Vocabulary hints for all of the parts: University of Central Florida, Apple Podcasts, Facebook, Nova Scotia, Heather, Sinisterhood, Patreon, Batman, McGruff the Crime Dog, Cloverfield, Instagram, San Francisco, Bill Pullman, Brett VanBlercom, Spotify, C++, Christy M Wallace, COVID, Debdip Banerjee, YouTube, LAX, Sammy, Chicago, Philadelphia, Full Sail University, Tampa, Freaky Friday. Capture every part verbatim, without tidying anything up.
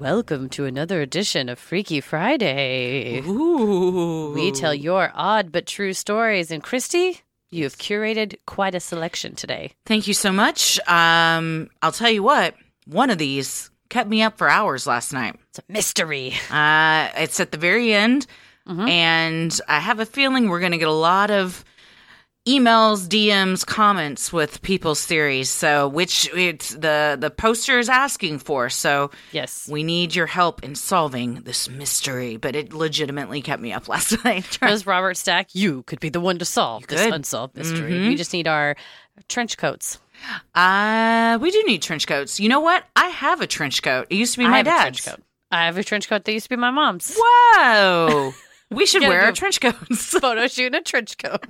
Welcome to another edition of Freaky Friday. Ooh. We tell your odd but true stories. And Christy, you have curated quite a selection today. Thank you so much. Um, I'll tell you what, one of these kept me up for hours last night. It's a mystery. Uh, it's at the very end. Mm-hmm. And I have a feeling we're going to get a lot of emails, D Ms, comments with people's theories. So, which it's the the poster is asking for. So, yes, we need your help in solving this mystery. But it legitimately kept me up last night. As Robert Stack, you could be the one to solve this unsolved mystery. Mm-hmm. We just need our trench coats. Uh, we do need trench coats. You know what? I have a trench coat. It used to be my I have dad's. A trench coat. I have a trench coat that used to be my mom's. Whoa. We should wear our trench coats. Photo shoot in a trench coat.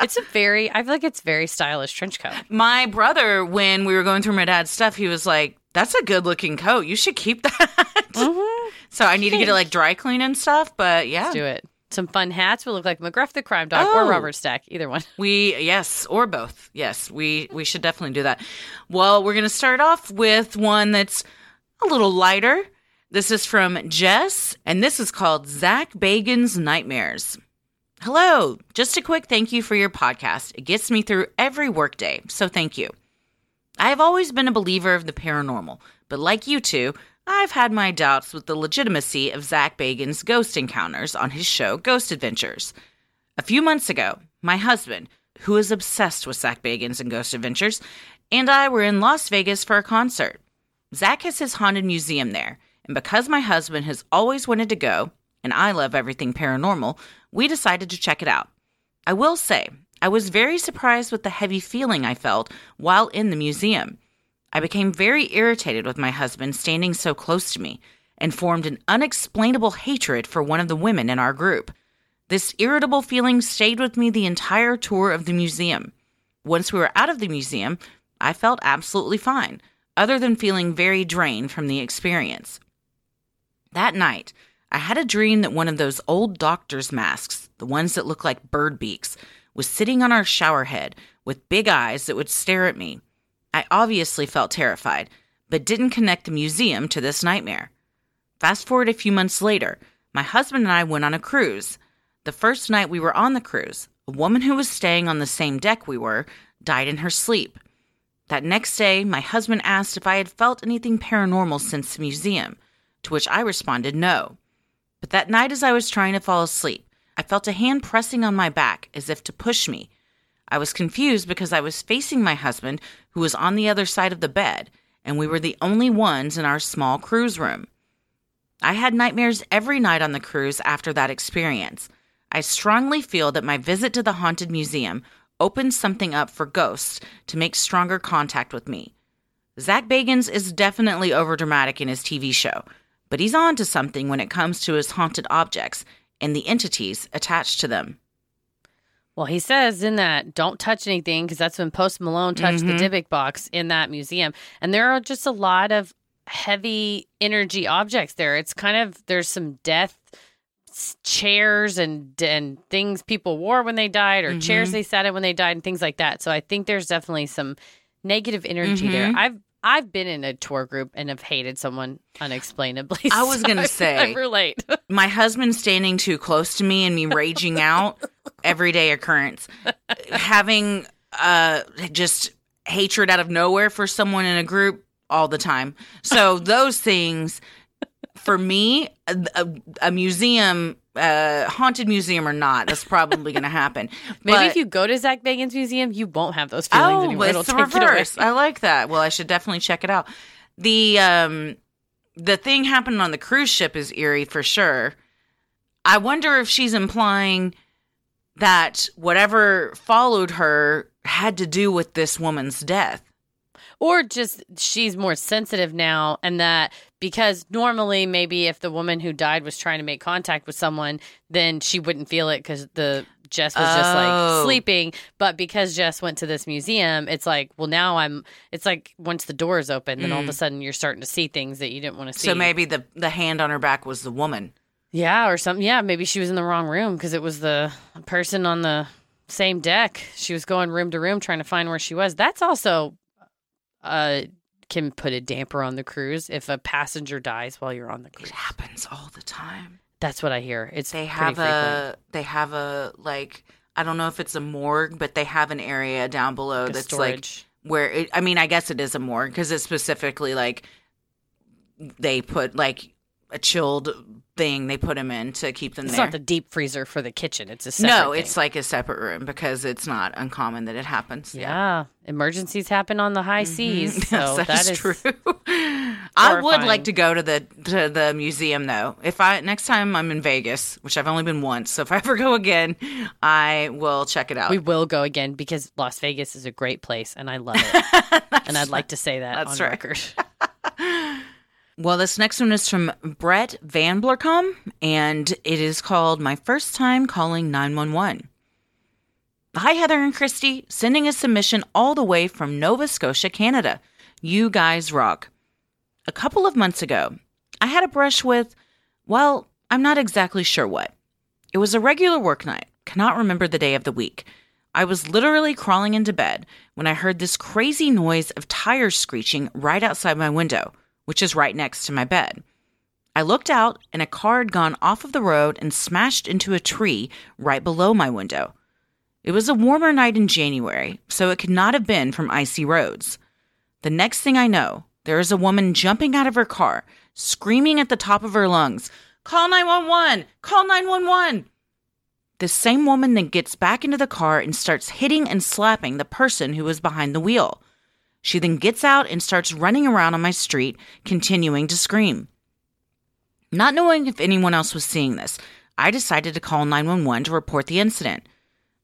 It's a very, I feel like it's very stylish trench coat. My brother, when we were going through my dad's stuff, he was like, that's a good looking coat. You should keep that. Mm-hmm. So I need to get it like dry clean and stuff, but yeah. Let's do it. Some fun hats. We'll look like McGruff the Crime Dog oh. or Robert Stack. Either one. We, yes, or both. Yes, we, we should definitely do that. Well, we're going to start off with one that's a little lighter. This is from Jess, and this is called Zak Bagans' Nightmares. Hello, just a quick thank you for your podcast. It gets me through every workday, so thank you. I have always been a believer of the paranormal, but like you two, I've had my doubts with the legitimacy of Zak Bagans' ghost encounters on his show, Ghost Adventures. A few months ago, my husband, who is obsessed with Zak Bagans and Ghost Adventures, and I were in Las Vegas for a concert. Zak has his haunted museum there. And because my husband has always wanted to go, and I love everything paranormal, we decided to check it out. I will say, I was very surprised with the heavy feeling I felt while in the museum. I became very irritated with my husband standing so close to me and formed an unexplainable hatred for one of the women in our group. This irritable feeling stayed with me the entire tour of the museum. Once we were out of the museum, I felt absolutely fine, other than feeling very drained from the experience. That night, I had a dream that one of those old doctor's masks, the ones that look like bird beaks, was sitting on our shower head with big eyes that would stare at me. I obviously felt terrified, but didn't connect the museum to this nightmare. Fast forward a few months later, my husband and I went on a cruise. The first night we were on the cruise, a woman who was staying on the same deck we were died in her sleep. That next day, my husband asked if I had felt anything paranormal since the museum, to which I responded no. But that night as I was trying to fall asleep, I felt a hand pressing on my back as if to push me. I was confused because I was facing my husband, who was on the other side of the bed, and we were the only ones in our small cruise room. I had nightmares every night on the cruise after that experience. I strongly feel that my visit to the haunted museum opened something up for ghosts to make stronger contact with me. Zak Bagans is definitely overdramatic in his T V show, but he's on to something when it comes to his haunted objects and the entities attached to them. Well, he says in that, don't touch anything, because that's when Post Malone touched mm-hmm. the Dybbuk box in that museum. And there are just a lot of heavy energy objects there. It's kind of, there's some death chairs and and things people wore when they died, or mm-hmm. chairs they sat in when they died, and things like that. So I think there's definitely some negative energy mm-hmm. there. I've I've been in a tour group and have hated someone unexplainably. I was so going to say, I relate. My husband standing too close to me and me raging out, everyday occurrence. Having uh, just hatred out of nowhere for someone in a group all the time. So those things, for me, a, a museum, uh, haunted museum or not, that's probably going to happen. Maybe but, if you go to Zak Bagans Museum, you won't have those feelings oh, anymore. Oh, it's the reverse. It I like that. Well, I should definitely check it out. The um, the thing happening on the cruise ship is eerie for sure. I wonder if she's implying that whatever followed her had to do with this woman's death. Or just she's more sensitive now, and that because normally maybe if the woman who died was trying to make contact with someone, then she wouldn't feel it because the Jess was oh. just like sleeping. But because Jess went to this museum, it's like, well, now I'm it's like once the door is open, then mm. all of a sudden you're starting to see things that you didn't want to see. So maybe the, the hand on her back was the woman. Yeah, or something. Yeah, maybe she was in the wrong room because it was the person on the same deck. She was going room to room trying to find where she was. That's also... Uh, can put a damper on the cruise if a passenger dies while you're on the cruise. It happens all the time. That's what I hear. It's they have a frequent. They have a like I don't know if it's a morgue, but they have an area down below a that's storage. Like where it, I mean I guess it is a morgue because it's specifically like they put like a chilled thing they put them in to keep them it's there. It's not the deep freezer for the kitchen. It's a separate No, it's thing. Like a separate room because it's not uncommon that it happens. Yeah. yeah. Emergencies happen on the high mm-hmm. seas. So yes, that, that is, is true. I would like to go to the to the museum though. If I next time I'm in Vegas, which I've only been once, so if I ever go again, I will check it out. We will go again because Las Vegas is a great place and I love it. And I'd like to say that that's on right. record. Well, this next one is from Brett VanBlercom, and it is called My First Time Calling nine one one. Hi, Heather and Christy, sending a submission all the way from Nova Scotia, Canada. You guys rock. A couple of months ago, I had a brush with, well, I'm not exactly sure what. It was a regular work night. Cannot remember the day of the week. I was literally crawling into bed when I heard this crazy noise of tires screeching right outside my window, which is right next to my bed. I looked out, and a car had gone off of the road and smashed into a tree right below my window. It was a warmer night in January, so it could not have been from icy roads. The next thing I know, there is a woman jumping out of her car, screaming at the top of her lungs, "Call nine one one! Call nine one one! The same woman then gets back into the car and starts hitting and slapping the person who was behind the wheel. She then gets out and starts running around on my street, continuing to scream. Not knowing if anyone else was seeing this, I decided to call nine one one to report the incident.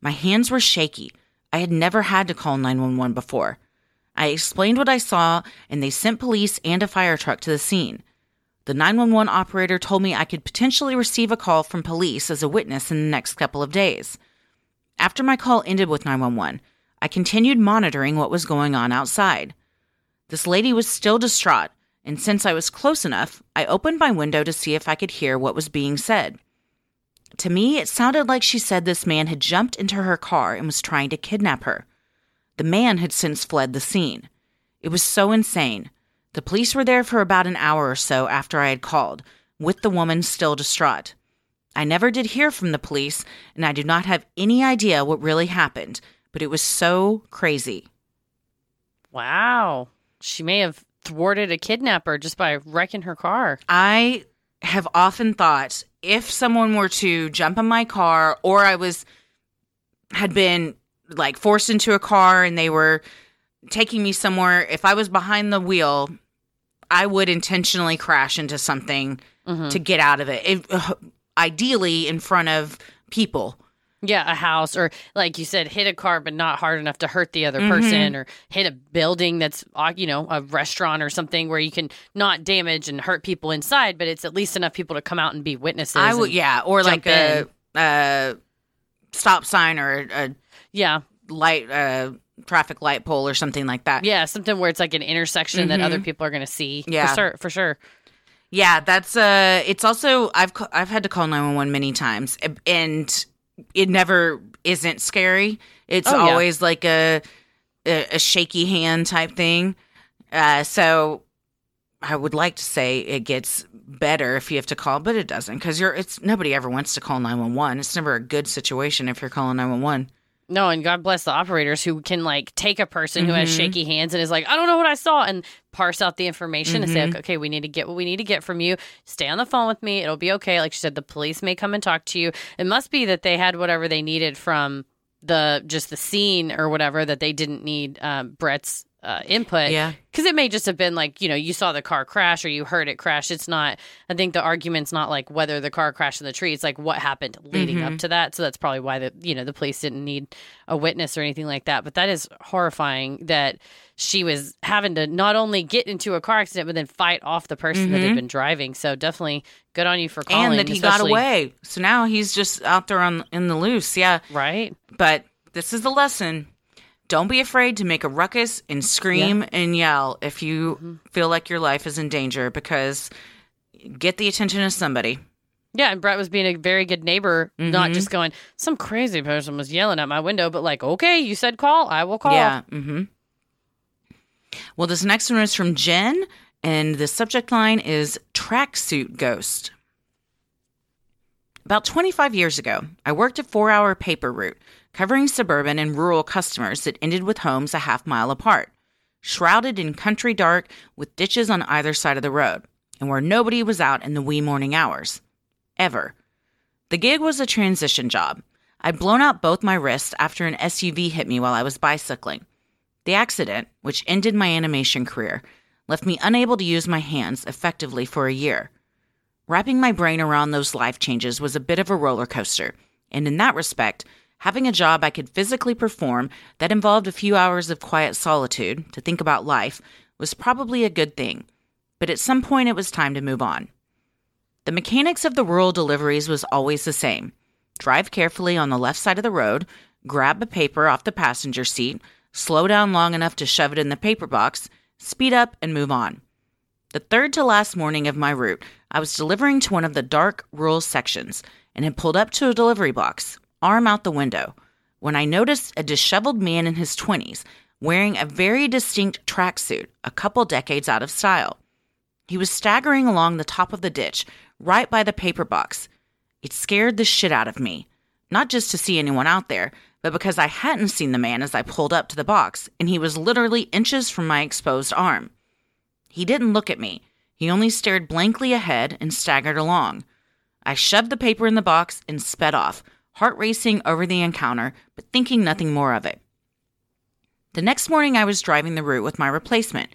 My hands were shaky. I had never had to call nine one one before. I explained what I saw, and they sent police and a fire truck to the scene. The nine one one operator told me I could potentially receive a call from police as a witness in the next couple of days. After my call ended with nine one one, I continued monitoring what was going on outside. This lady was still distraught, and since I was close enough, I opened my window to see if I could hear what was being said. To me, it sounded like she said this man had jumped into her car and was trying to kidnap her. The man had since fled the scene. It was so insane. The police were there for about an hour or so after I had called, with the woman still distraught. I never did hear from the police, and I do not have any idea what really happened, but it was so crazy. Wow. She may have thwarted a kidnapper just by wrecking her car. I have often thought, if someone were to jump in my car, or I was had been like forced into a car and they were taking me somewhere, if I was behind the wheel, I would intentionally crash into something mm-hmm. to get out of it. it uh, ideally in front of people. Yeah, a house, or like you said, hit a car but not hard enough to hurt the other mm-hmm. person, or hit a building that's, you know, a restaurant or something where you can not damage and hurt people inside, but it's at least enough people to come out and be witnesses. I would, yeah, or like a, a stop sign or a yeah light uh, traffic light pole or something like that. Yeah, something where it's like an intersection mm-hmm. that other people are going to see. Yeah, for sure. For sure. Yeah, that's uh. It's also I've I've had to call nine one one many times, and it never isn't scary. It's oh, yeah. always like a, a a shaky hand type thing. Uh, so I would like to say it gets better if you have to call, but it doesn't, because you're. It's nobody ever wants to call nine one one. It's never a good situation if you're calling nine one one. No, and God bless the operators who can like take a person mm-hmm. who has shaky hands and is like, I don't know what I saw, and parse out the information mm-hmm. and say, okay, we need to get what we need to get from you. Stay on the phone with me. It'll be okay. Like she said, the police may come and talk to you. It must be that they had whatever they needed from the just the scene or whatever, that they didn't need um, Brett's uh, input. Yeah. Because it may just have been like, you know, you saw the car crash or you heard it crash. It's not, I think the argument's not like whether the car crashed in the tree. It's like what happened leading mm-hmm. up to that. So that's probably why the, you know, the police didn't need a witness or anything like that. But that is horrifying that she was having to not only get into a car accident, but then fight off the person mm-hmm. that had been driving. So definitely good on you for calling. And that he got away. So now he's just out there on in the loose. Yeah. Right. But this is the lesson. Don't be afraid to make a ruckus and scream yeah. and yell if you mm-hmm. feel like your life is in danger, because get the attention of somebody. Yeah, and Brett was being a very good neighbor, mm-hmm. not just going, some crazy person was yelling at my window, but like, okay, you said call, I will call. Yeah. Mm-hmm. Well, this next one is from Jen, and the subject line is Tracksuit Ghost. About twenty-five years ago, I worked a four-hour paper route, covering suburban and rural customers that ended with homes a half mile apart, shrouded in country dark with ditches on either side of the road, and where nobody was out in the wee morning hours. Ever. The gig was a transition job. I'd blown out both my wrists after an S U V hit me while I was bicycling. The accident, which ended my animation career, left me unable to use my hands effectively for a year. Wrapping my brain around those life changes was a bit of a roller coaster, and in that respect, having a job I could physically perform that involved a few hours of quiet solitude to think about life was probably a good thing, but at some point it was time to move on. The mechanics of the rural deliveries was always the same. Drive carefully on the left side of the road, grab a paper off the passenger seat, slow down long enough to shove it in the paper box, speed up, and move on. The third to last morning of my route, I was delivering to one of the dark rural sections and had pulled up to a delivery box, arm out the window, when I noticed a disheveled man in his twenties wearing a very distinct tracksuit a couple decades out of style. He was staggering along the top of the ditch, right by the paper box. It scared the shit out of me, not just to see anyone out there, but because I hadn't seen the man as I pulled up to the box, and he was literally inches from my exposed arm. He didn't look at me. He only stared blankly ahead and staggered along. I shoved the paper in the box and sped off, heart racing over the encounter, but thinking nothing more of it. The next morning, I was driving the route with my replacement,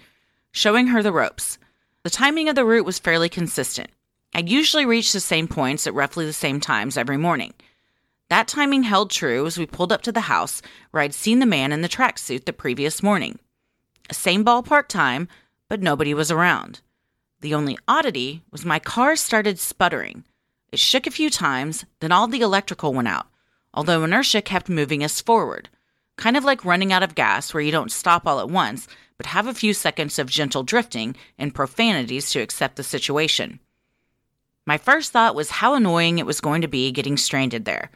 showing her the ropes. The timing of the route was fairly consistent. I usually reached the same points at roughly the same times every morning. That timing held true as we pulled up to the house where I'd seen the man in the tracksuit the previous morning. Same ballpark time, but nobody was around. The only oddity was my car started sputtering. It shook a few times, then all the electrical went out, although inertia kept moving us forward. Kind of like running out of gas where you don't stop all at once, but have a few seconds of gentle drifting and profanities to accept the situation. My first thought was how annoying it was going to be getting stranded there.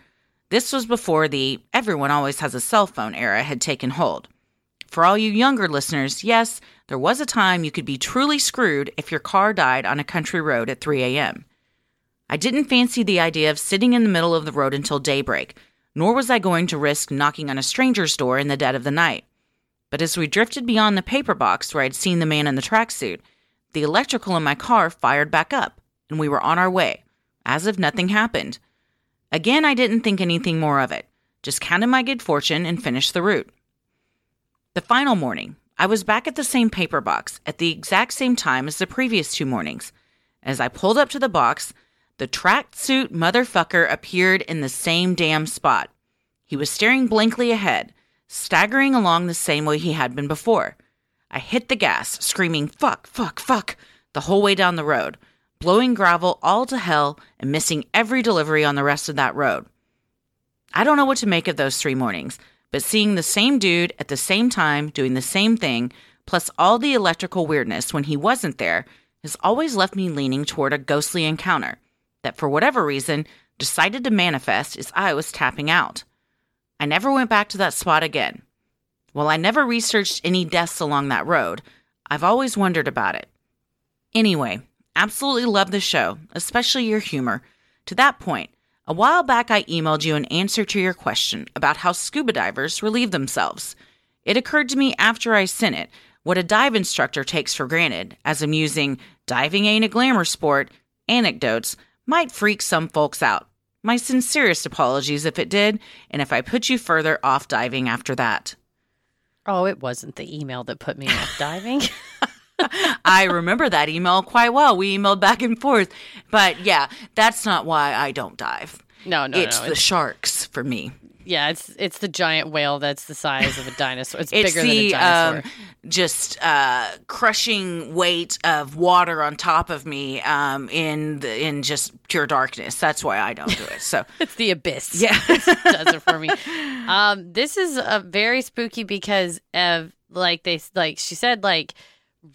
This was before the everyone always has a cell phone era had taken hold. For all you younger listeners, yes, there was a time you could be truly screwed if your car died on a country road at three a.m. I didn't fancy the idea of sitting in the middle of the road until daybreak, nor was I going to risk knocking on a stranger's door in the dead of the night. But as we drifted beyond the paper box where I'd seen the man in the tracksuit, the electrical in my car fired back up, and we were on our way, as if nothing happened. Again, I didn't think anything more of it, just counted my good fortune and finished the route. The final morning, I was back at the same paper box at the exact same time as the previous two mornings. As I pulled up to the box, the tracksuit motherfucker appeared in the same damn spot. He was staring blankly ahead, staggering along the same way he had been before. I hit the gas, screaming, fuck, fuck, fuck, the whole way down the road, blowing gravel all to hell and missing every delivery on the rest of that road. I don't know what to make of those three mornings, but seeing the same dude at the same time doing the same thing, plus all the electrical weirdness when he wasn't there, has always left me leaning toward a ghostly encounter that, for whatever reason, decided to manifest as I was tapping out. I never went back to that spot again. While I never researched any deaths along that road, I've always wondered about it. Anyway, absolutely love the show, especially your humor. To that point, a while back I emailed you an answer to your question about how scuba divers relieve themselves. It occurred to me after I sent it what a dive instructor takes for granted, as amusing "diving ain't a glamour sport" anecdotes might freak some folks out. My sincerest apologies if it did, and if I put you further off diving after that. Oh, it wasn't the email that put me off diving. I remember that email quite well. We emailed back and forth. But yeah, that's not why I don't dive. No, no, it's no. The it's the sharks for me. Yeah, it's it's the giant whale that's the size of a dinosaur. It's, it's bigger the, than a dinosaur. Um, just uh, crushing weight of water on top of me um, in the, in just pure darkness. That's why I don't do it. So it's the abyss. Yeah, it does it for me. Um, this is a very spooky because of like they like she said like.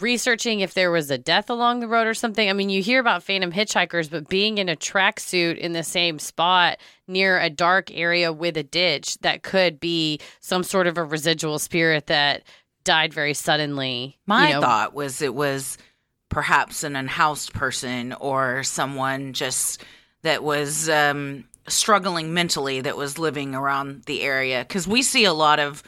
researching if there was a death along the road or something. I mean, you hear about phantom hitchhikers, but being in a tracksuit in the same spot near a dark area with a ditch, that could be some sort of a residual spirit that died very suddenly. My you know? thought was it was perhaps an unhoused person or someone just that was um, struggling mentally that was living around the area. Because we see a lot of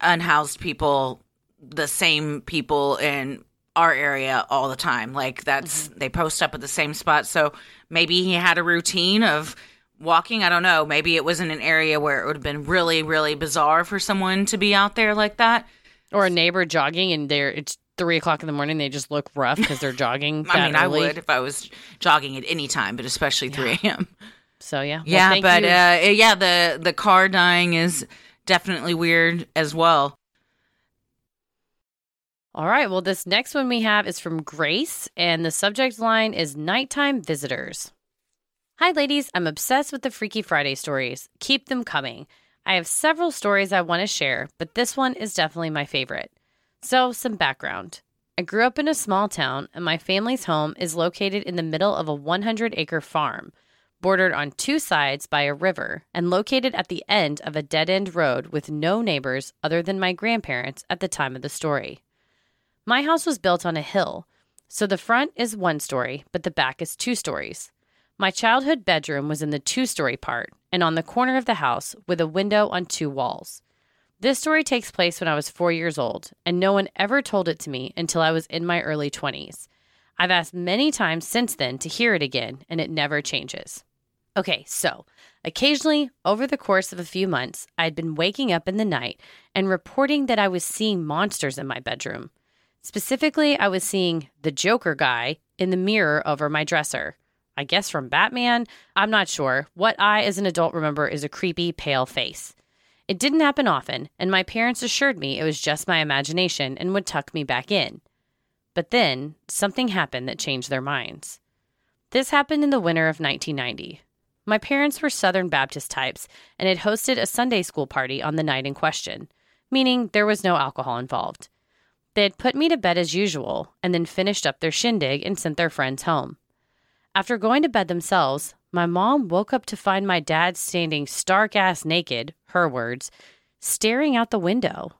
unhoused people, the same people in our area all the time. Like that's, mm-hmm. They post up at the same spot. So maybe he had a routine of walking. I don't know. Maybe it was in an area where it would have been really, really bizarre for someone to be out there like that. Or a neighbor jogging and they're, it's three o'clock in the morning. They just look rough because they're jogging. I mean, early. I would if I was jogging at any time, but especially yeah. three a.m. So yeah. Yeah. Well, but uh, yeah, the, the car dying is definitely weird as well. All right, well, this next one we have is from Grace, and the subject line is Nighttime Visitors. Hi, ladies. I'm obsessed with the Freaky Friday stories. Keep them coming. I have several stories I want to share, but this one is definitely my favorite. So, some background. I grew up in a small town, and my family's home is located in the middle of a one hundred acre farm, bordered on two sides by a river, and located at the end of a dead-end road with no neighbors other than my grandparents at the time of the story. My house was built on a hill, so the front is one story, but the back is two stories. My childhood bedroom was in the two-story part and on the corner of the house with a window on two walls. This story takes place when I was four years old, and no one ever told it to me until I was in my early twenties. I've asked many times since then to hear it again, and it never changes. Okay, so, occasionally, over the course of a few months, I'd been waking up in the night and reporting that I was seeing monsters in my bedroom. Specifically, I was seeing the Joker guy in the mirror over my dresser. I guess from Batman. I'm not sure. What I, as an adult, remember is a creepy, pale face. It didn't happen often, and my parents assured me it was just my imagination and would tuck me back in. But then, something happened that changed their minds. This happened in the winter of nineteen ninety. My parents were Southern Baptist types and had hosted a Sunday school party on the night in question, meaning there was no alcohol involved. They had put me to bed as usual and then finished up their shindig and sent their friends home. After going to bed themselves, my mom woke up to find my dad standing stark-ass naked, her words, staring out the window.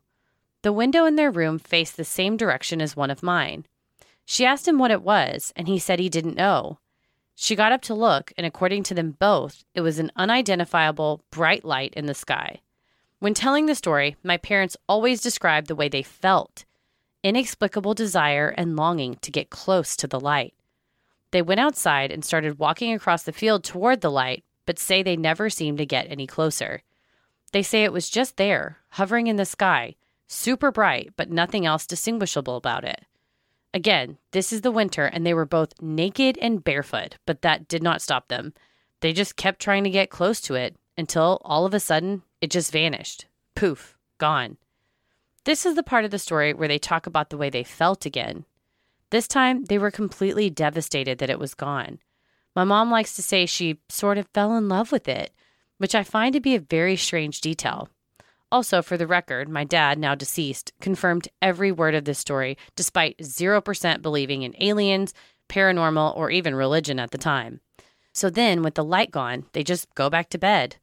The window in their room faced the same direction as one of mine. She asked him what it was, and he said he didn't know. She got up to look, and according to them both, it was an unidentifiable, bright light in the sky. When telling the story, my parents always described the way they felt, inexplicable desire and longing to get close to the light. They went outside and started walking across the field toward the light, but say they never seemed to get any closer. They say it was just there, hovering in the sky, super bright, but nothing else distinguishable about it. Again, this is the winter, and they were both naked and barefoot, but that did not stop them. They just kept trying to get close to it until, all of a sudden, it just vanished. Poof, gone. This is the part of the story where they talk about the way they felt again. This time, they were completely devastated that it was gone. My mom likes to say she sort of fell in love with it, which I find to be a very strange detail. Also, for the record, my dad, now deceased, confirmed every word of this story, despite zero percent believing in aliens, paranormal, or even religion at the time. So then, with the light gone, they just go back to bed.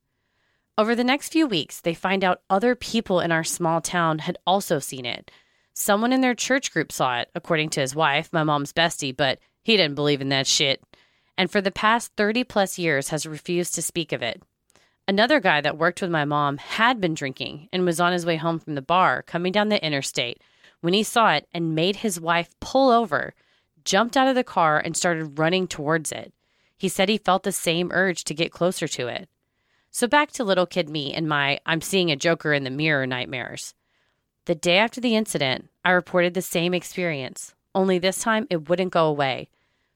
Over the next few weeks, they find out other people in our small town had also seen it. Someone in their church group saw it, according to his wife, my mom's bestie, but he didn't believe in that shit, and for the past thirty plus years has refused to speak of it. Another guy that worked with my mom had been drinking and was on his way home from the bar coming down the interstate when he saw it and made his wife pull over, jumped out of the car, and started running towards it. He said he felt the same urge to get closer to it. So back to little kid me and my I'm seeing a Joker in the mirror nightmares. The day after the incident, I reported the same experience, only this time it wouldn't go away.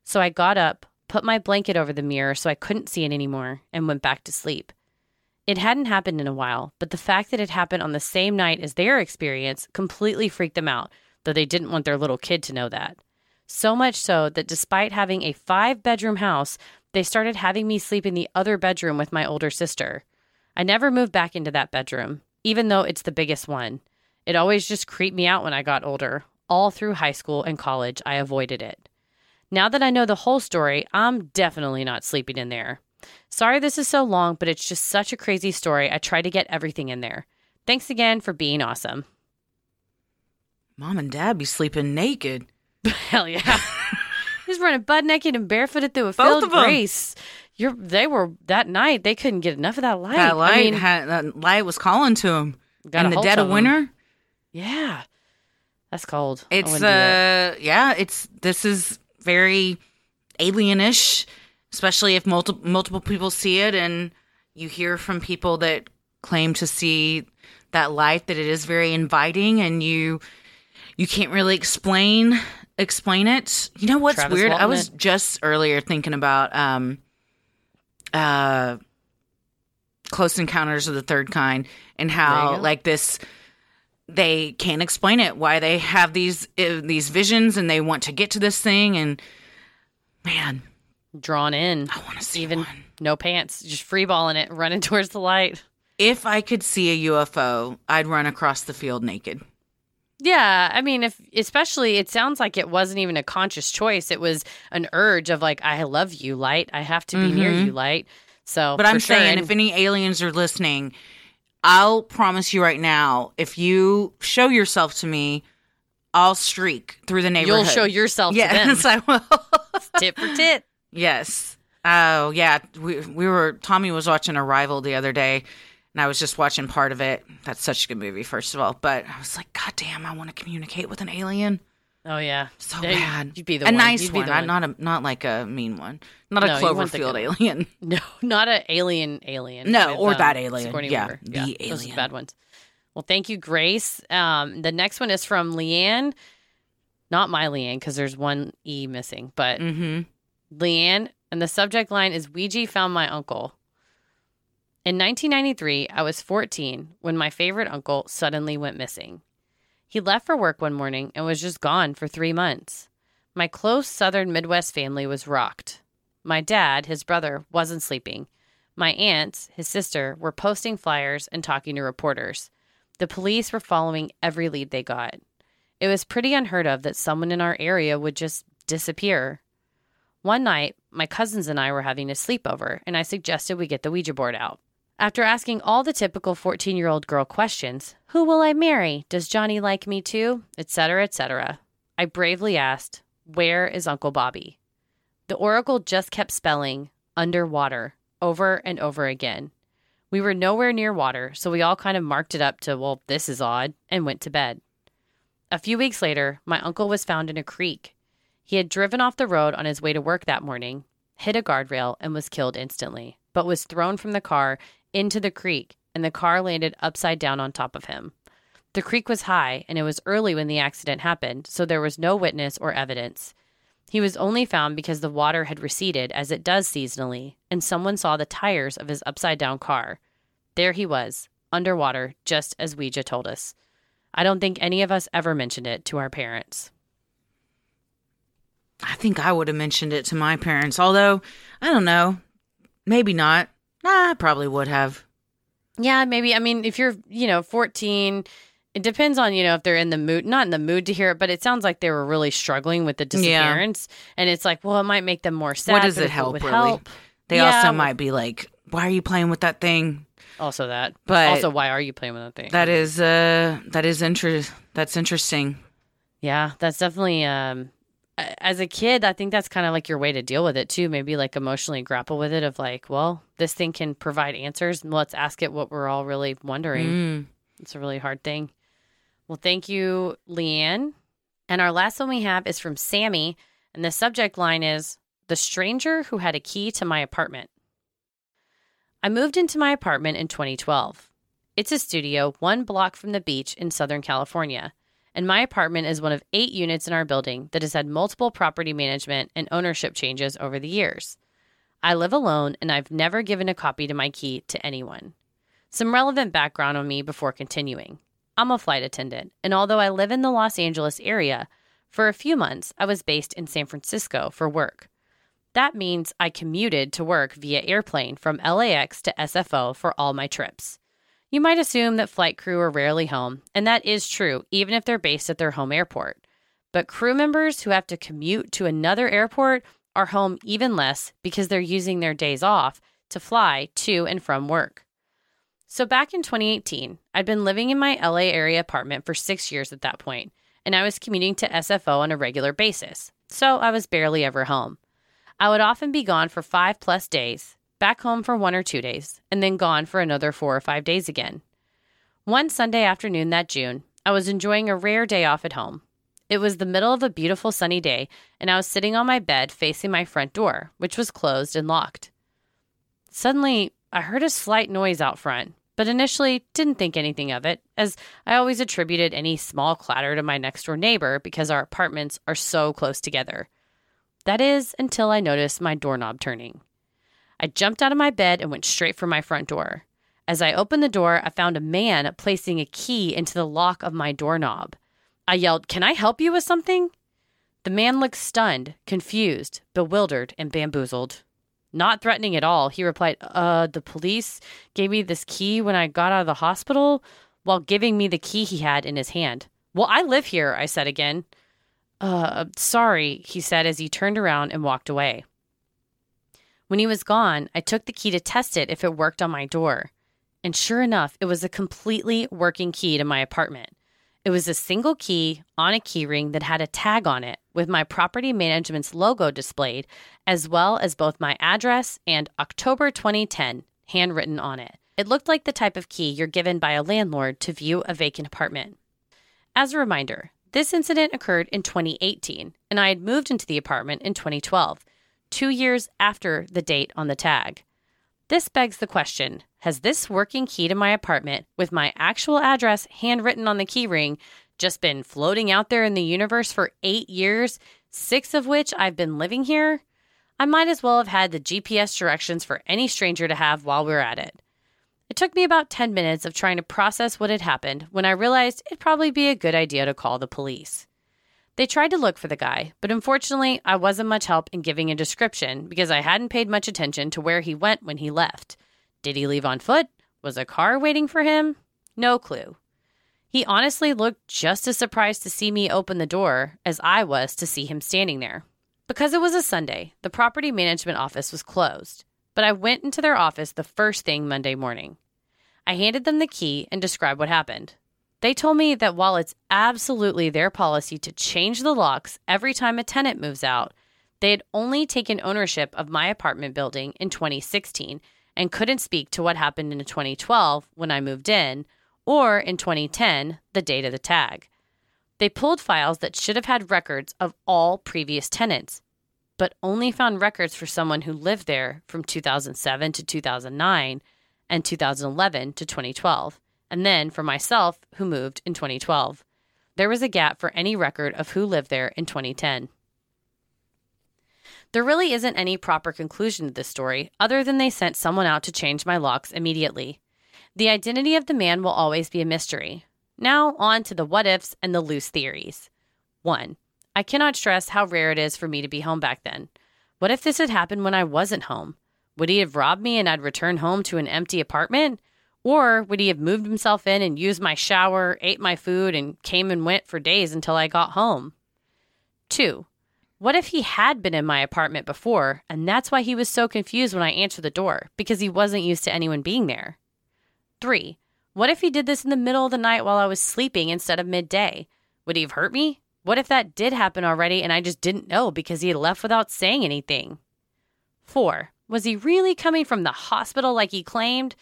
So I got up, put my blanket over the mirror so I couldn't see it anymore, and went back to sleep. It hadn't happened in a while, but the fact that it happened on the same night as their experience completely freaked them out, though they didn't want their little kid to know that. So much so that despite having a five-bedroom house, they started having me sleep in the other bedroom with my older sister. I never moved back into that bedroom, even though it's the biggest one. It always just creeped me out when I got older. All through high school and college, I avoided it. Now that I know the whole story, I'm definitely not sleeping in there. Sorry this is so long, but it's just such a crazy story. I try to get everything in there. Thanks again for being awesome. Mom and Dad be sleeping naked. Hell yeah. Just running butt naked and barefooted through a field of Grace. You're, they were, that night, they couldn't get enough of that light. That light, I mean, had, that light was calling to them. In the dead of winter. Yeah. That's cold. It's, uh, yeah, it's, this is very alien-ish, especially if multiple multiple people see it, and you hear from people that claim to see that light that it is very inviting, and you you can't really explain explain it. You know what's Travis weird? Walton I was it. just earlier thinking about um uh Close Encounters of the Third Kind, and how like this, they can't explain it, why they have these uh, these visions and they want to get to this thing, and man, drawn in. I want to see even one. No pants, just freeballing it, running towards the light. If I could see a U F O, I'd run across the field naked. Yeah, I mean, if especially, it sounds like it wasn't even a conscious choice. It was an urge of like, I love you, light. I have to be mm-hmm. near you, light. So, but I'm sure. saying, if any aliens are listening, I'll promise you right now, if you show yourself to me, I'll streak through the neighborhood. You'll show yourself yes, to them. Yes, I will. It's tit for tit. Yes. Oh, yeah. We we were, Tommy was watching Arrival the other day, and I was just watching part of it. That's such a good movie, first of all. But I was like, God damn, I want to communicate with an alien. Oh, yeah. So they, bad. You'd be the a one. Nice you'd one. Be the one. Not a not like a mean one. Not no, a Cloverfield alien. No, not an alien alien. No, with, or um, that alien. Yeah, Weaver. the yeah, alien. Those are the bad ones. Well, thank you, Grace. Um, the next one is from Leanne. Not my Leanne, because there's one E missing. But mm-hmm. Leanne, and the subject line is Ouija found my uncle. In nineteen ninety-three, I was fourteen when my favorite uncle suddenly went missing. He left for work one morning and was just gone for three months. My close southern Midwest family was rocked. My dad, his brother, wasn't sleeping. My aunts, his sister, were posting flyers and talking to reporters. The police were following every lead they got. It was pretty unheard of that someone in our area would just disappear. One night, my cousins and I were having a sleepover, and I suggested we get the Ouija board out. After asking all the typical fourteen-year-old girl questions, who will I marry? Does Johnny like me too? Etc., et cetera. I bravely asked, where is Uncle Bobby? The oracle just kept spelling underwater over and over again. We were nowhere near water, so we all kind of marked it up to, well, this is odd, and went to bed. A few weeks later, my uncle was found in a creek. He had driven off the road on his way to work that morning, hit a guardrail, and was killed instantly, but was thrown from the car into the creek, and the car landed upside down on top of him. The creek was high, and it was early when the accident happened, so there was no witness or evidence. He was only found because the water had receded, as it does seasonally, and someone saw the tires of his upside-down car. There he was, underwater, just as Ouija told us. I don't think any of us ever mentioned it to our parents. I think I would have mentioned it to my parents, although, I don't know, maybe not. Nah, I probably would have. Yeah, maybe. I mean, if you're, you know, fourteen, it depends on, you know, if they're in the mood, not in the mood to hear it, but it sounds like they were really struggling with the disappearance. Yeah. And it's like, well, it might make them more sad. What does it help, it really? Help. They yeah, also well, might be like, why are you playing with that thing? Also that. But also, why are you playing with that thing? That is, uh, that is interest. That's interesting. Yeah, that's definitely... Um, as a kid, I think that's kind of like your way to deal with it too. Maybe like emotionally grapple with it of like, well, this thing can provide answers. And let's ask it what we're all really wondering. Mm. It's a really hard thing. Well, thank you, Leanne. And our last one we have is from Sammy. And the subject line is The Stranger Who Had a Key to My Apartment. I moved into my apartment in twenty twelve. It's a studio one block from the beach in Southern California. And my apartment is one of eight units in our building that has had multiple property management and ownership changes over the years. I live alone, and I've never given a copy to my key to anyone. Some relevant background on me before continuing. I'm a flight attendant, and although I live in the Los Angeles area, for a few months I was based in San Francisco for work. That means I commuted to work via airplane from L A X to S F O for all my trips. You might assume that flight crew are rarely home, and that is true, even if they're based at their home airport. But crew members who have to commute to another airport are home even less because they're using their days off to fly to and from work. So back in twenty eighteen, I'd been living in my L A area apartment for six years at that point, and I was commuting to S F O on a regular basis, so I was barely ever home. I would often be gone for five plus days, back home for one or two days, and then gone for another four or five days again. One Sunday afternoon that June, I was enjoying a rare day off at home. It was the middle of a beautiful sunny day, and I was sitting on my bed facing my front door, which was closed and locked. Suddenly, I heard a slight noise out front, but initially didn't think anything of it, as I always attributed any small clatter to my next-door neighbor because our apartments are so close together. That is, until I noticed my doorknob turning. I jumped out of my bed and went straight for my front door. As I opened the door, I found a man placing a key into the lock of my doorknob. I yelled, "Can I help you with something?" The man looked stunned, confused, bewildered, and bamboozled. Not threatening at all, he replied, uh, the police gave me this key when I got out of the hospital," while giving me the key he had in his hand. "Well, I live here," I said again. Uh, sorry, he said as he turned around and walked away. When he was gone, I took the key to test it if it worked on my door. And sure enough, it was a completely working key to my apartment. It was a single key on a keyring that had a tag on it with my property management's logo displayed, as well as both my address and October twenty ten handwritten on it. It looked like the type of key you're given by a landlord to view a vacant apartment. As a reminder, this incident occurred in twenty eighteen, and I had moved into the apartment in twenty twelve, two years after the date on the tag. This begs the question, has this working key to my apartment with my actual address handwritten on the keyring just been floating out there in the universe for eight years, six of which I've been living here? I might as well have had the G P S directions for any stranger to have while we were at it. It took me about ten minutes of trying to process what had happened when I realized it'd probably be a good idea to call the police. They tried to look for the guy, but unfortunately, I wasn't much help in giving a description because I hadn't paid much attention to where he went when he left. Did he leave on foot? Was a car waiting for him? No clue. He honestly looked just as surprised to see me open the door as I was to see him standing there. Because it was a Sunday, the property management office was closed, but I went into their office the first thing Monday morning. I handed them the key and described what happened. They told me that while it's absolutely their policy to change the locks every time a tenant moves out, they had only taken ownership of my apartment building in twenty sixteen and couldn't speak to what happened in twenty twelve when I moved in, or in twenty ten, the date of the tag. They pulled files that should have had records of all previous tenants, but only found records for someone who lived there from two thousand seven to two thousand nine and two thousand eleven to twenty twelve. And then for myself, who moved in twenty twelve. There was a gap for any record of who lived there in twenty ten. There really isn't any proper conclusion to this story, other than they sent someone out to change my locks immediately. The identity of the man will always be a mystery. Now on to the what-ifs and the loose theories. One, I cannot stress how rare it is for me to be home back then. What if this had happened when I wasn't home? Would he have robbed me and I'd return home to an empty apartment? Or would he have moved himself in and used my shower, ate my food, and came and went for days until I got home? Two, what if he had been in my apartment before, and that's why he was so confused when I answered the door, because he wasn't used to anyone being there? Three, what if he did this in the middle of the night while I was sleeping instead of midday? Would he have hurt me? What if that did happen already and I just didn't know because he had left without saying anything? Four, was he really coming from the hospital like he claimed?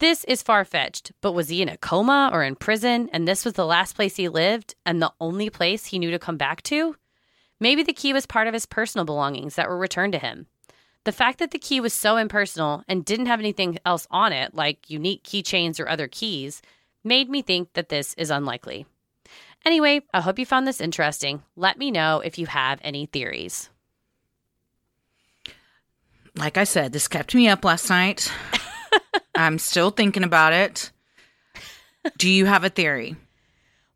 This is far-fetched, but was he in a coma or in prison, and this was the last place he lived and the only place he knew to come back to? Maybe the key was part of his personal belongings that were returned to him. The fact that the key was so impersonal and didn't have anything else on it, like unique keychains or other keys, made me think that this is unlikely. Anyway, I hope you found this interesting. Let me know if you have any theories. Like I said, this kept me up last night. I'm still thinking about it. Do you have a theory?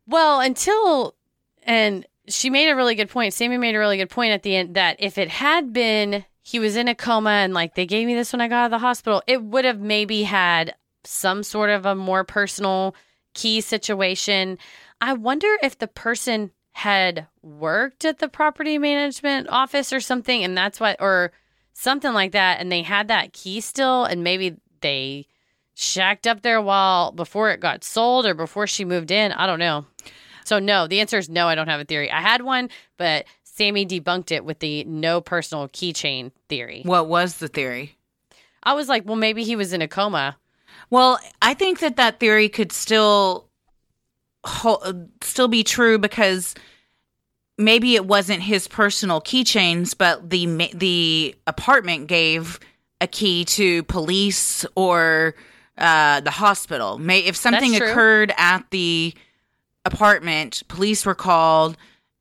Well, until, and she made a really good point. Sammy made a really good point at the end that if it had been he was in a coma and like they gave me this when I got out of the hospital, it would have maybe had some sort of a more personal key situation. I wonder if the person had worked at the property management office or something, and that's what, or something like that, and they had that key still, and maybe they shacked up there while before it got sold or before she moved in. I don't know. So no, the answer is no, I don't have a theory. I had one, but Sammy debunked it with the no personal keychain theory. What was the theory? I was like, well, maybe he was in a coma. Well, I think that that theory could still still be true because maybe it wasn't his personal keychains, but the the apartment gave a key to police or uh, the hospital. May if something occurred at the apartment, police were called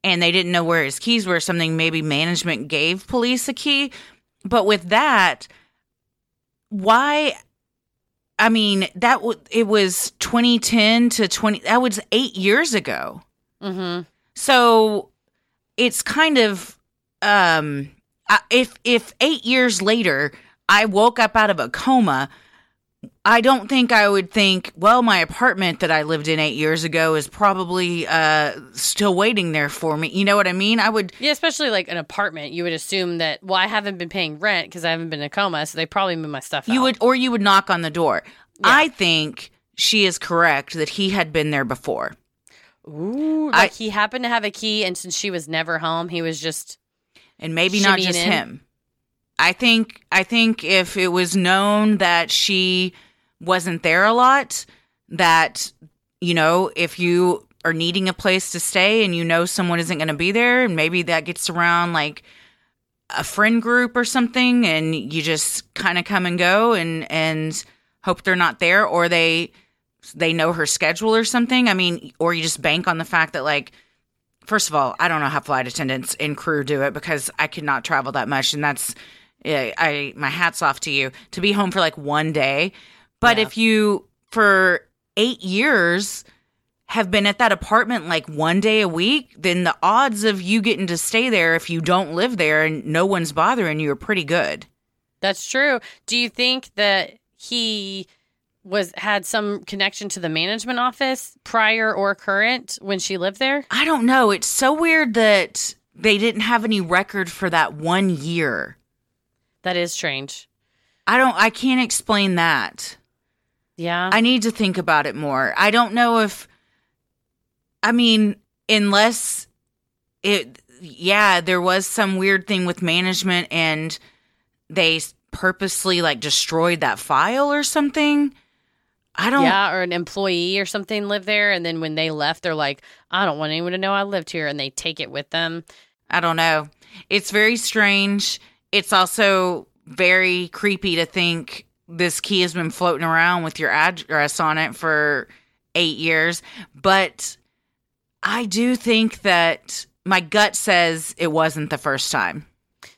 and they didn't know where his keys were. Something maybe management gave police a key. But with that, why? I mean, that w- it was twenty ten to twenty. That was eight years ago. Mm-hmm. So it's kind of um, if if eight years later. I woke up out of a coma, I don't think I would think, well, my apartment that I lived in eight years ago is probably uh, still waiting there for me. You know what I mean? I would. Yeah, especially like an apartment. You would assume that, well, I haven't been paying rent because I haven't been in a coma, so they probably moved my stuff out. You would, or you would knock on the door. Yeah. I think she is correct that he had been there before. Ooh, like I, he happened to have a key, and since she was never home, he was just and maybe not just in. him. I think I think if it was known that she wasn't there a lot, that, you know, if you are needing a place to stay and you know someone isn't going to be there, and maybe that gets around like a friend group or something, and you just kind of come and go and, and hope they're not there, or they they know her schedule or something. I mean, or you just bank on the fact that like, first of all, I don't know how flight attendants and crew do it because I could not travel that much, and that's – I, I my hat's off to you to be home for like one day. But yeah. if you for eight years have been at that apartment like one day a week, then the odds of you getting to stay there if you don't live there and no one's bothering you are pretty good. That's true. Do you think that he was had some connection to the management office prior or current when she lived there? I don't know. It's so weird that they didn't have any record for that one year. That is strange. I don't I can't explain that. Yeah. I need to think about it more. I don't know if I mean, unless it yeah, there was some weird thing with management and they purposely like destroyed that file or something. I don't Yeah, or an employee or something lived there and then when they left they're like, I don't want anyone to know I lived here, and they take it with them. I don't know. It's very strange. It's also very creepy to think this key has been floating around with your address on it for eight years. But I do think that my gut says it wasn't the first time.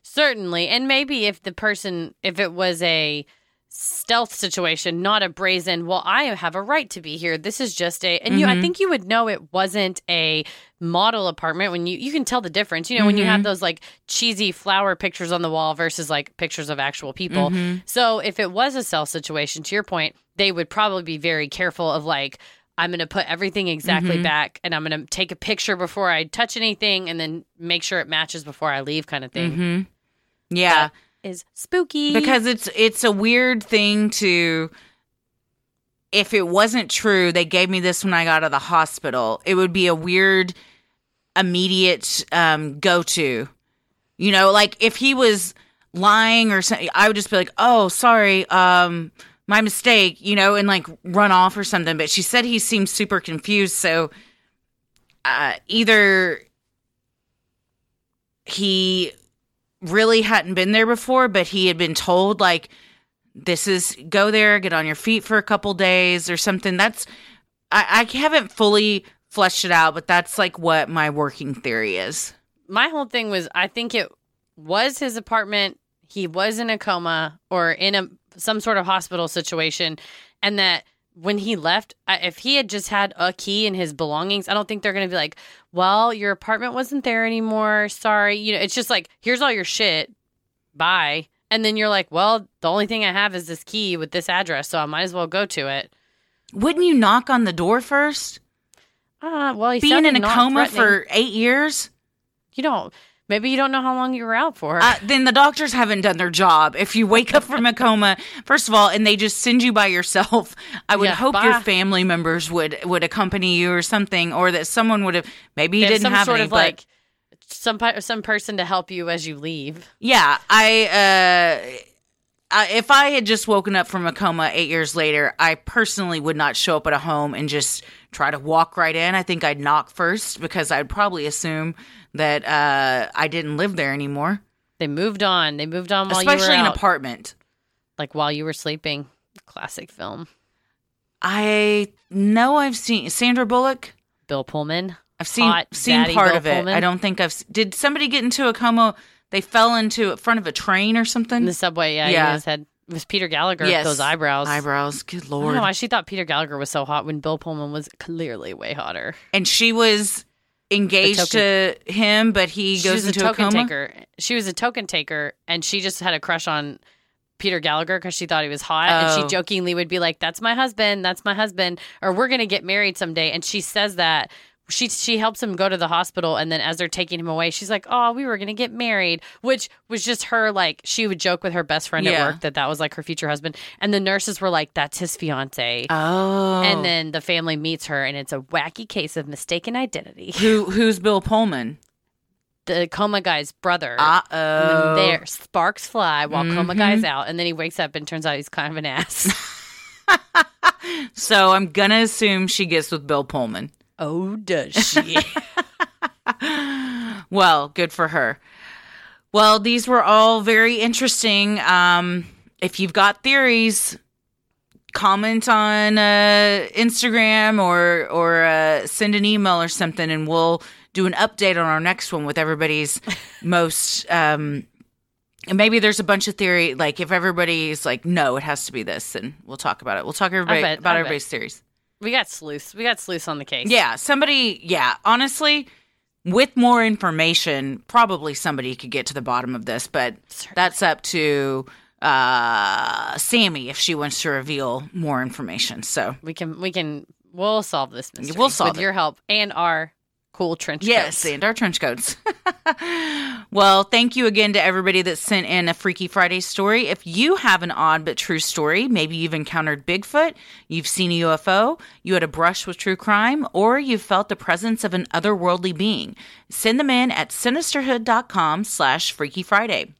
Certainly. And maybe if the person, if it was a stealth situation, not a brazen, well, I have a right to be here. This is just a, and mm-hmm. you, I think you would know it wasn't a model apartment when you, you can tell the difference, you know, mm-hmm. when you have those like cheesy flower pictures on the wall versus like pictures of actual people. Mm-hmm. So if it was a stealth situation, to your point, they would probably be very careful of like, I'm going to put everything exactly mm-hmm. back and I'm going to take a picture before I touch anything and then make sure it matches before I leave kind of thing. Mm-hmm. Yeah. But, is spooky because it's it's a weird thing to if it wasn't true they gave me this when I got out of the hospital, it would be a weird immediate um go-to, you know, like if he was lying or something I would just be like, oh sorry, um my mistake, you know, and like run off or something. But she said he seemed super confused, so uh either he really hadn't been there before, but he had been told like, this is go there, get on your feet for a couple days or something. That's, I, I haven't fully fleshed it out, but that's like what my working theory is. My whole thing was, I think it was his apartment. He was in a coma or in a, some sort of hospital situation. And that when he left, if he had just had a key in his belongings, I don't think they're going to be like, well, your apartment wasn't there anymore. Sorry. You know, it's just like, here's all your shit. Bye. And then you're like, well, the only thing I have is this key with this address, so I might as well go to it. Wouldn't you knock on the door first? Uh, well, he's being in a coma for eight years. You don't. Maybe you don't know how long you were out for. Uh, then the doctors haven't done their job. If you wake up from a coma, first of all, and they just send you by yourself, I would yeah, hope bye. your family members would, would accompany you or something, or that someone would have, maybe you didn't some have sort any, of but, like some some person to help you as you leave. Yeah, I, uh, I if I had just woken up from a coma eight years later, I personally would not show up at a home and just try to walk right in. I think I'd knock first because I'd probably assume that uh, I didn't live there anymore. They moved on. They moved on while Especially you were Especially an out. apartment. Like while you were sleeping. Classic film. I know I've seen Sandra Bullock. Bill Pullman. I've seen Hot seen part Bill of it. Pullman. I don't think I've... Did somebody get into a coma? They fell into in front of a train or something? In the subway, yeah. yeah. In his head. It was Peter Gallagher yes. with those eyebrows. Eyebrows. Good Lord. I don't know why she thought Peter Gallagher was so hot when Bill Pullman was clearly way hotter. And she was... engaged to him, but he she goes into a, token a coma. Taker. She was a token taker, and she just had a crush on Peter Gallagher because she thought he was hot. Oh. And she jokingly would be like, "That's my husband. That's my husband." Or we're gonna get married someday. And she says that she she helps him go to the hospital, and then as they're taking him away, she's like, "Oh, we were gonna get married," which was just her like she would joke with her best friend yeah. at work that that was like her future husband. And the nurses were like, "That's his fiance." Oh, and then the family meets her, and it's a wacky case of mistaken identity. Who who's Bill Pullman? The coma guy's brother. Uh oh. There sparks fly while mm-hmm. coma guy's out, and then he wakes up and turns out he's kind of an ass. So I'm gonna assume she gets with Bill Pullman. Oh, does she? Well, good for her. Well, these were all very interesting. Um, if you've got theories, comment on uh, Instagram or or uh, send an email or something, and we'll do an update on our next one with everybody's most um, And maybe there's a bunch of theory. Like, if everybody's like, no, it has to be this, then we'll talk about it. We'll talk everybody, bet, about I everybody's bet. theories. We got sleuths. We got sleuths on the case. Yeah. Somebody, yeah. Honestly, with more information, probably somebody could get to the bottom of this. But Certainly. that's up to uh, Sammy if she wants to reveal more information. So we can, we can, we'll solve this mystery. We'll solve with it. Your help and our cool trench yes, coats. Yes, and our trench coats. Well, thank you again to everybody that sent in a Freaky Friday story. If you have an odd but true story, maybe you've encountered Bigfoot, you've seen a U F O, you had a brush with true crime, or you've felt the presence of an otherworldly being, send them in at Sinisterhood.com slash Freaky Friday.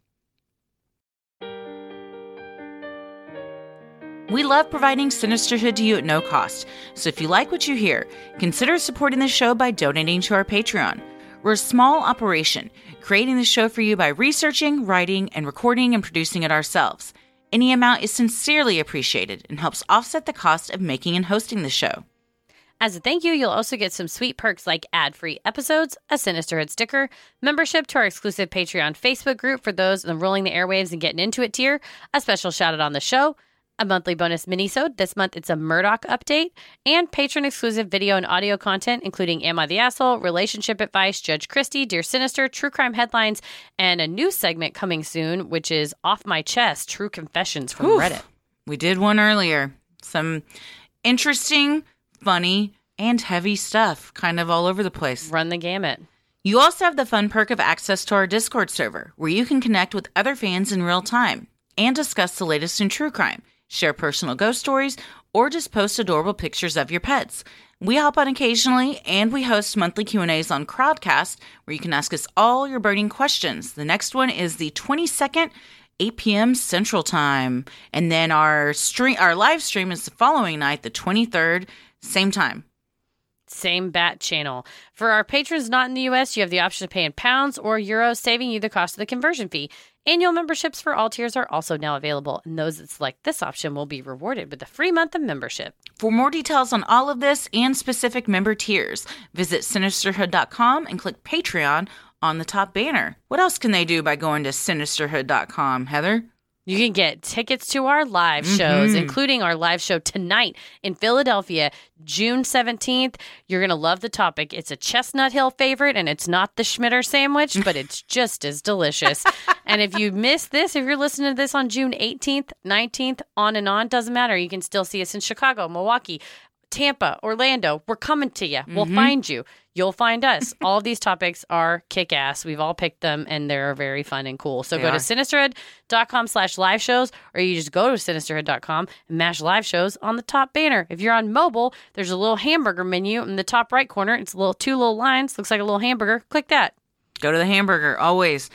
We love providing Sinisterhood to you at no cost, so if you like what you hear, consider supporting the show by donating to our Patreon. We're a small operation, creating the show for you by researching, writing, and recording and producing it ourselves. Any amount is sincerely appreciated and helps offset the cost of making and hosting the show. As a thank you, you'll also get some sweet perks like ad-free episodes, a Sinisterhood sticker, membership to our exclusive Patreon Facebook group for those in the Rolling the Airwaves and Getting Into It tier, a special shout-out on the show, a monthly bonus mini-sode. This month, it's a Murdoch update, and patron-exclusive video and audio content, including Am I the Asshole?, Relationship Advice, Judge Christie, Dear Sinister, True Crime Headlines, and a new segment coming soon, which is Off My Chest, True Confessions from Oof. Reddit. We did one earlier. Some interesting, funny, and heavy stuff kind of all over the place. Run the gamut. You also have the fun perk of access to our Discord server, where you can connect with other fans in real time and discuss the latest in true crime, share personal ghost stories, or just post adorable pictures of your pets. We hop on occasionally, and we host monthly Q and A's on Crowdcast, where you can ask us all your burning questions. The next one is the twenty-second, eight p.m. Central Time. And then our stream, our live stream is the following night, the twenty-third, same time. Same bat channel. For our patrons not in the U S, you have the option to pay in pounds or euros, saving you the cost of the conversion fee. Annual memberships for all tiers are also now available, and those that select this option will be rewarded with a free month of membership. For more details on all of this and specific member tiers, visit Sinisterhood dot com and click Patreon on the top banner. What else can they do by going to Sinisterhood dot com, Heather? You can get tickets to our live shows, mm-hmm. including our live show tonight in Philadelphia, June seventeenth. You're going to love the topic. It's a Chestnut Hill favorite, and it's not the Schmitter sandwich, but it's just as delicious. And if you missed this, if you're listening to this on June eighteenth, nineteenth, on and on, doesn't matter. You can still see us in Chicago, Milwaukee, Tampa, Orlando. We're coming to you. We'll mm-hmm. find you. You'll find us. All of these topics are kick-ass. We've all picked them, and they're very fun and cool. So they go are. to Sinisterhood dot com slash live shows, or you just go to Sinisterhood dot com and mash live shows on the top banner. If you're on mobile, there's a little hamburger menu in the top right corner. It's a little two little lines. Looks like a little hamburger. Click that. Go to the hamburger, always.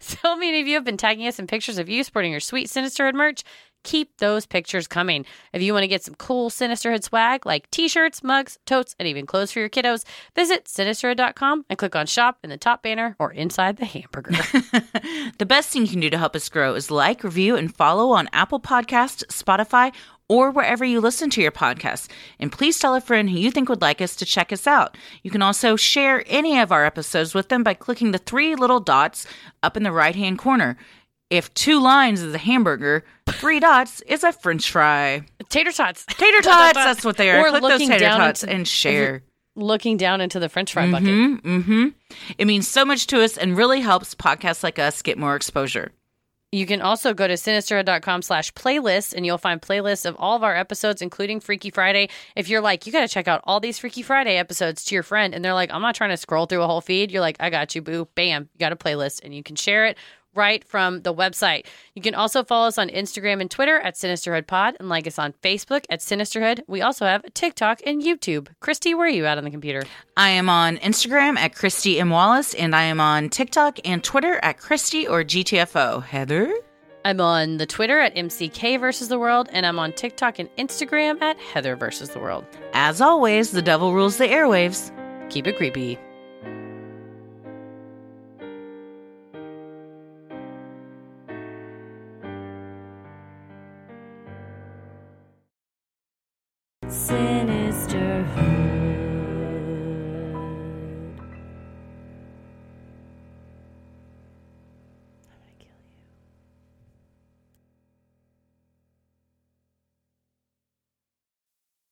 So many of you have been tagging us in pictures of you sporting your sweet Sinisterhood merch. Keep those pictures coming. If you want to get some cool Sinisterhood swag like t-shirts, mugs, totes, and even clothes for your kiddos, visit Sinisterhood dot com and click on shop in the top banner or inside the hamburger. The best thing you can do to help us grow is like, review, and follow on Apple Podcasts, Spotify, or wherever you listen to your podcasts. And please tell a friend who you think would like us to check us out. You can also share any of our episodes with them by clicking the three little dots up in the right-hand corner. If two lines is a hamburger, three dots is a french fry. Tater tots. Tater tots, that's what they are. Or click those tater tots into, and share. Looking down into the french fry mm-hmm, bucket. Mm-hmm. It means so much to us and really helps podcasts like us get more exposure. You can also go to Sinisterhood dot com slash playlist, and you'll find playlists of all of our episodes, including Freaky Friday. If you're like, you got to check out all these Freaky Friday episodes to your friend, and they're like, I'm not trying to scroll through a whole feed. You're like, I got you, boo. Bam. You got a playlist, and you can share it right from the website. You can also follow us on Instagram and Twitter at Sinisterhood Pod, and like us on Facebook at Sinisterhood. We also have TikTok and YouTube. Christy, where are you at on the computer? I am on Instagram at Christy M. Wallace, and I am on TikTok and Twitter at Christy or G T F O. Heather? I'm on the Twitter at M C K versus the world, and I'm on TikTok and Instagram at Heather versus the world. As always, the devil rules the airwaves. Keep it creepy. Sinisterhood.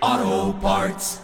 oh, O'Reilly Auto Parts.